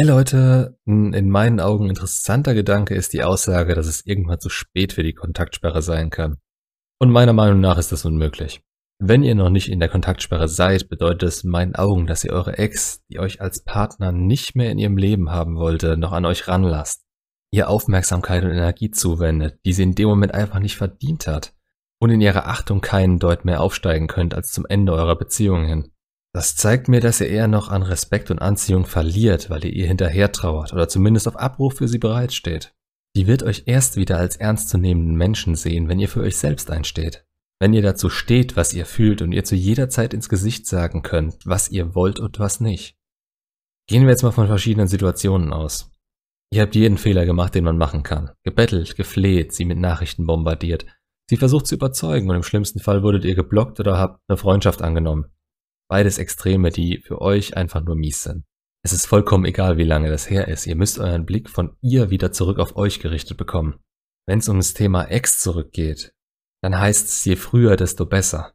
Hey Leute, ein in meinen Augen interessanter Gedanke ist die Aussage, dass es irgendwann zu spät für die Kontaktsperre sein kann. Und meiner Meinung nach ist das unmöglich. Wenn ihr noch nicht in der Kontaktsperre seid, bedeutet es in meinen Augen, dass ihr eure Ex, die euch als Partner nicht mehr in ihrem Leben haben wollte, noch an euch ranlasst, ihr Aufmerksamkeit und Energie zuwendet, die sie in dem Moment einfach nicht verdient hat und in ihrer Achtung keinen Deut mehr aufsteigen könnt als zum Ende eurer Beziehung hin. Das zeigt mir, dass ihr eher noch an Respekt und Anziehung verliert, weil ihr ihr hinterher trauert oder zumindest auf Abruf für sie bereitsteht. Die wird euch erst wieder als ernstzunehmenden Menschen sehen, wenn ihr für euch selbst einsteht. Wenn ihr dazu steht, was ihr fühlt und ihr zu jeder Zeit ins Gesicht sagen könnt, was ihr wollt und was nicht. Gehen wir jetzt mal von verschiedenen Situationen aus. Ihr habt jeden Fehler gemacht, den man machen kann. Gebettelt, gefleht, sie mit Nachrichten bombardiert. Sie versucht zu überzeugen und im schlimmsten Fall wurdet ihr geblockt oder habt eine Freundschaft angenommen. Beides Extreme, die für euch einfach nur mies sind. Es ist vollkommen egal, wie lange das her ist. Ihr müsst euren Blick von ihr wieder zurück auf euch gerichtet bekommen. Wenn es um das Thema Ex zurückgeht, dann heißt es, je früher, desto besser.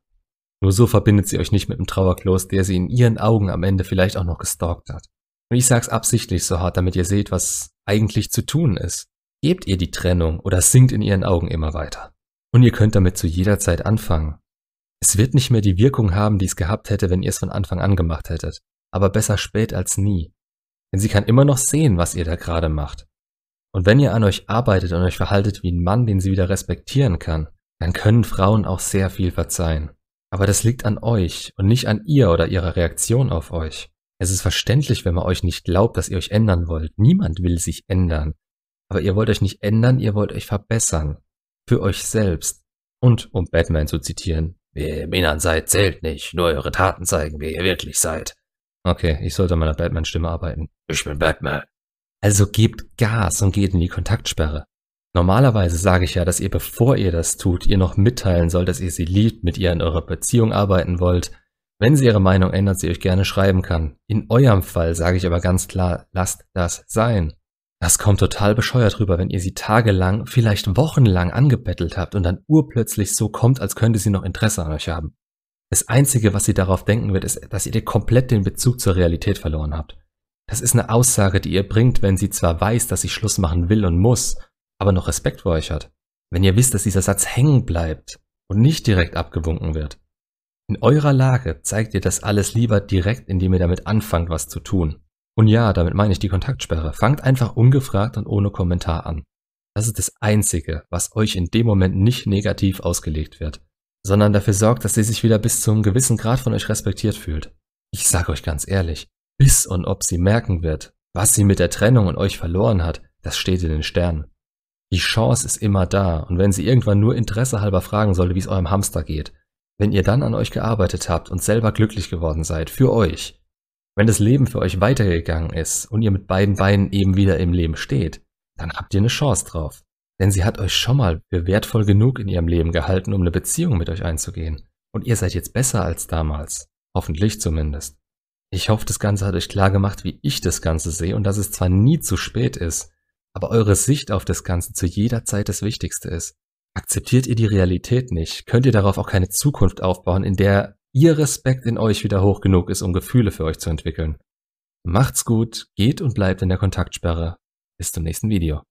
Nur so verbindet sie euch nicht mit dem Trauerkloß, der sie in ihren Augen am Ende vielleicht auch noch gestalkt hat. Und ich sag's absichtlich so hart, damit ihr seht, was eigentlich zu tun ist. Gebt ihr die Trennung oder sinkt in ihren Augen immer weiter. Und ihr könnt damit zu jeder Zeit anfangen. Es wird nicht mehr die Wirkung haben, die es gehabt hätte, wenn ihr es von Anfang an gemacht hättet. Aber besser spät als nie. Denn sie kann immer noch sehen, was ihr da gerade macht. Und wenn ihr an euch arbeitet und euch verhaltet wie ein Mann, den sie wieder respektieren kann, dann können Frauen auch sehr viel verzeihen. Aber das liegt an euch und nicht an ihr oder ihrer Reaktion auf euch. Es ist verständlich, wenn man euch nicht glaubt, dass ihr euch ändern wollt. Niemand will sich ändern. Aber ihr wollt euch nicht ändern, ihr wollt euch verbessern. Für euch selbst. Und, um Batman zu zitieren, wer ihr Männern seid, zählt nicht. Nur eure Taten zeigen, wer ihr wirklich seid. Okay, ich sollte an meiner Batman-Stimme arbeiten. Ich bin Batman. Also gebt Gas und geht in die Kontaktsperre. Normalerweise sage ich ja, dass ihr, bevor ihr das tut, ihr noch mitteilen sollt, dass ihr sie liebt, mit ihr in eurer Beziehung arbeiten wollt. Wenn sie ihre Meinung ändert, sie euch gerne schreiben kann. In eurem Fall sage ich aber ganz klar, lasst das sein. Das kommt total bescheuert rüber, wenn ihr sie tagelang, vielleicht wochenlang angebettelt habt und dann urplötzlich so kommt, als könnte sie noch Interesse an euch haben. Das Einzige, was sie darauf denken wird, ist, dass ihr dir komplett den Bezug zur Realität verloren habt. Das ist eine Aussage, die ihr bringt, wenn sie zwar weiß, dass sie Schluss machen will und muss, aber noch Respekt vor euch hat. Wenn ihr wisst, dass dieser Satz hängen bleibt und nicht direkt abgewunken wird. In eurer Lage zeigt ihr das alles lieber direkt, indem ihr damit anfangt, was zu tun. Und ja, damit meine ich die Kontaktsperre. Fangt einfach ungefragt und ohne Kommentar an. Das ist das Einzige, was euch in dem Moment nicht negativ ausgelegt wird, sondern dafür sorgt, dass sie sich wieder bis zu einem gewissen Grad von euch respektiert fühlt. Ich sage euch ganz ehrlich, bis und ob sie merken wird, was sie mit der Trennung und euch verloren hat, das steht in den Sternen. Die Chance ist immer da und wenn sie irgendwann nur interessehalber fragen sollte, wie es eurem Hamster geht, wenn ihr dann an euch gearbeitet habt und selber glücklich geworden seid, für euch, wenn das Leben für euch weitergegangen ist und ihr mit beiden Beinen eben wieder im Leben steht, dann habt ihr eine Chance drauf. Denn sie hat euch schon mal für wertvoll genug in ihrem Leben gehalten, um eine Beziehung mit euch einzugehen. Und ihr seid jetzt besser als damals. Hoffentlich zumindest. Ich hoffe, das Ganze hat euch klar gemacht, wie ich das Ganze sehe und dass es zwar nie zu spät ist, aber eure Sicht auf das Ganze zu jeder Zeit das Wichtigste ist. Akzeptiert ihr die Realität nicht, könnt ihr darauf auch keine Zukunft aufbauen, in der ihr Respekt in euch wieder hoch genug ist, um Gefühle für euch zu entwickeln. Macht's gut, geht und bleibt in der Kontaktsperre. Bis zum nächsten Video.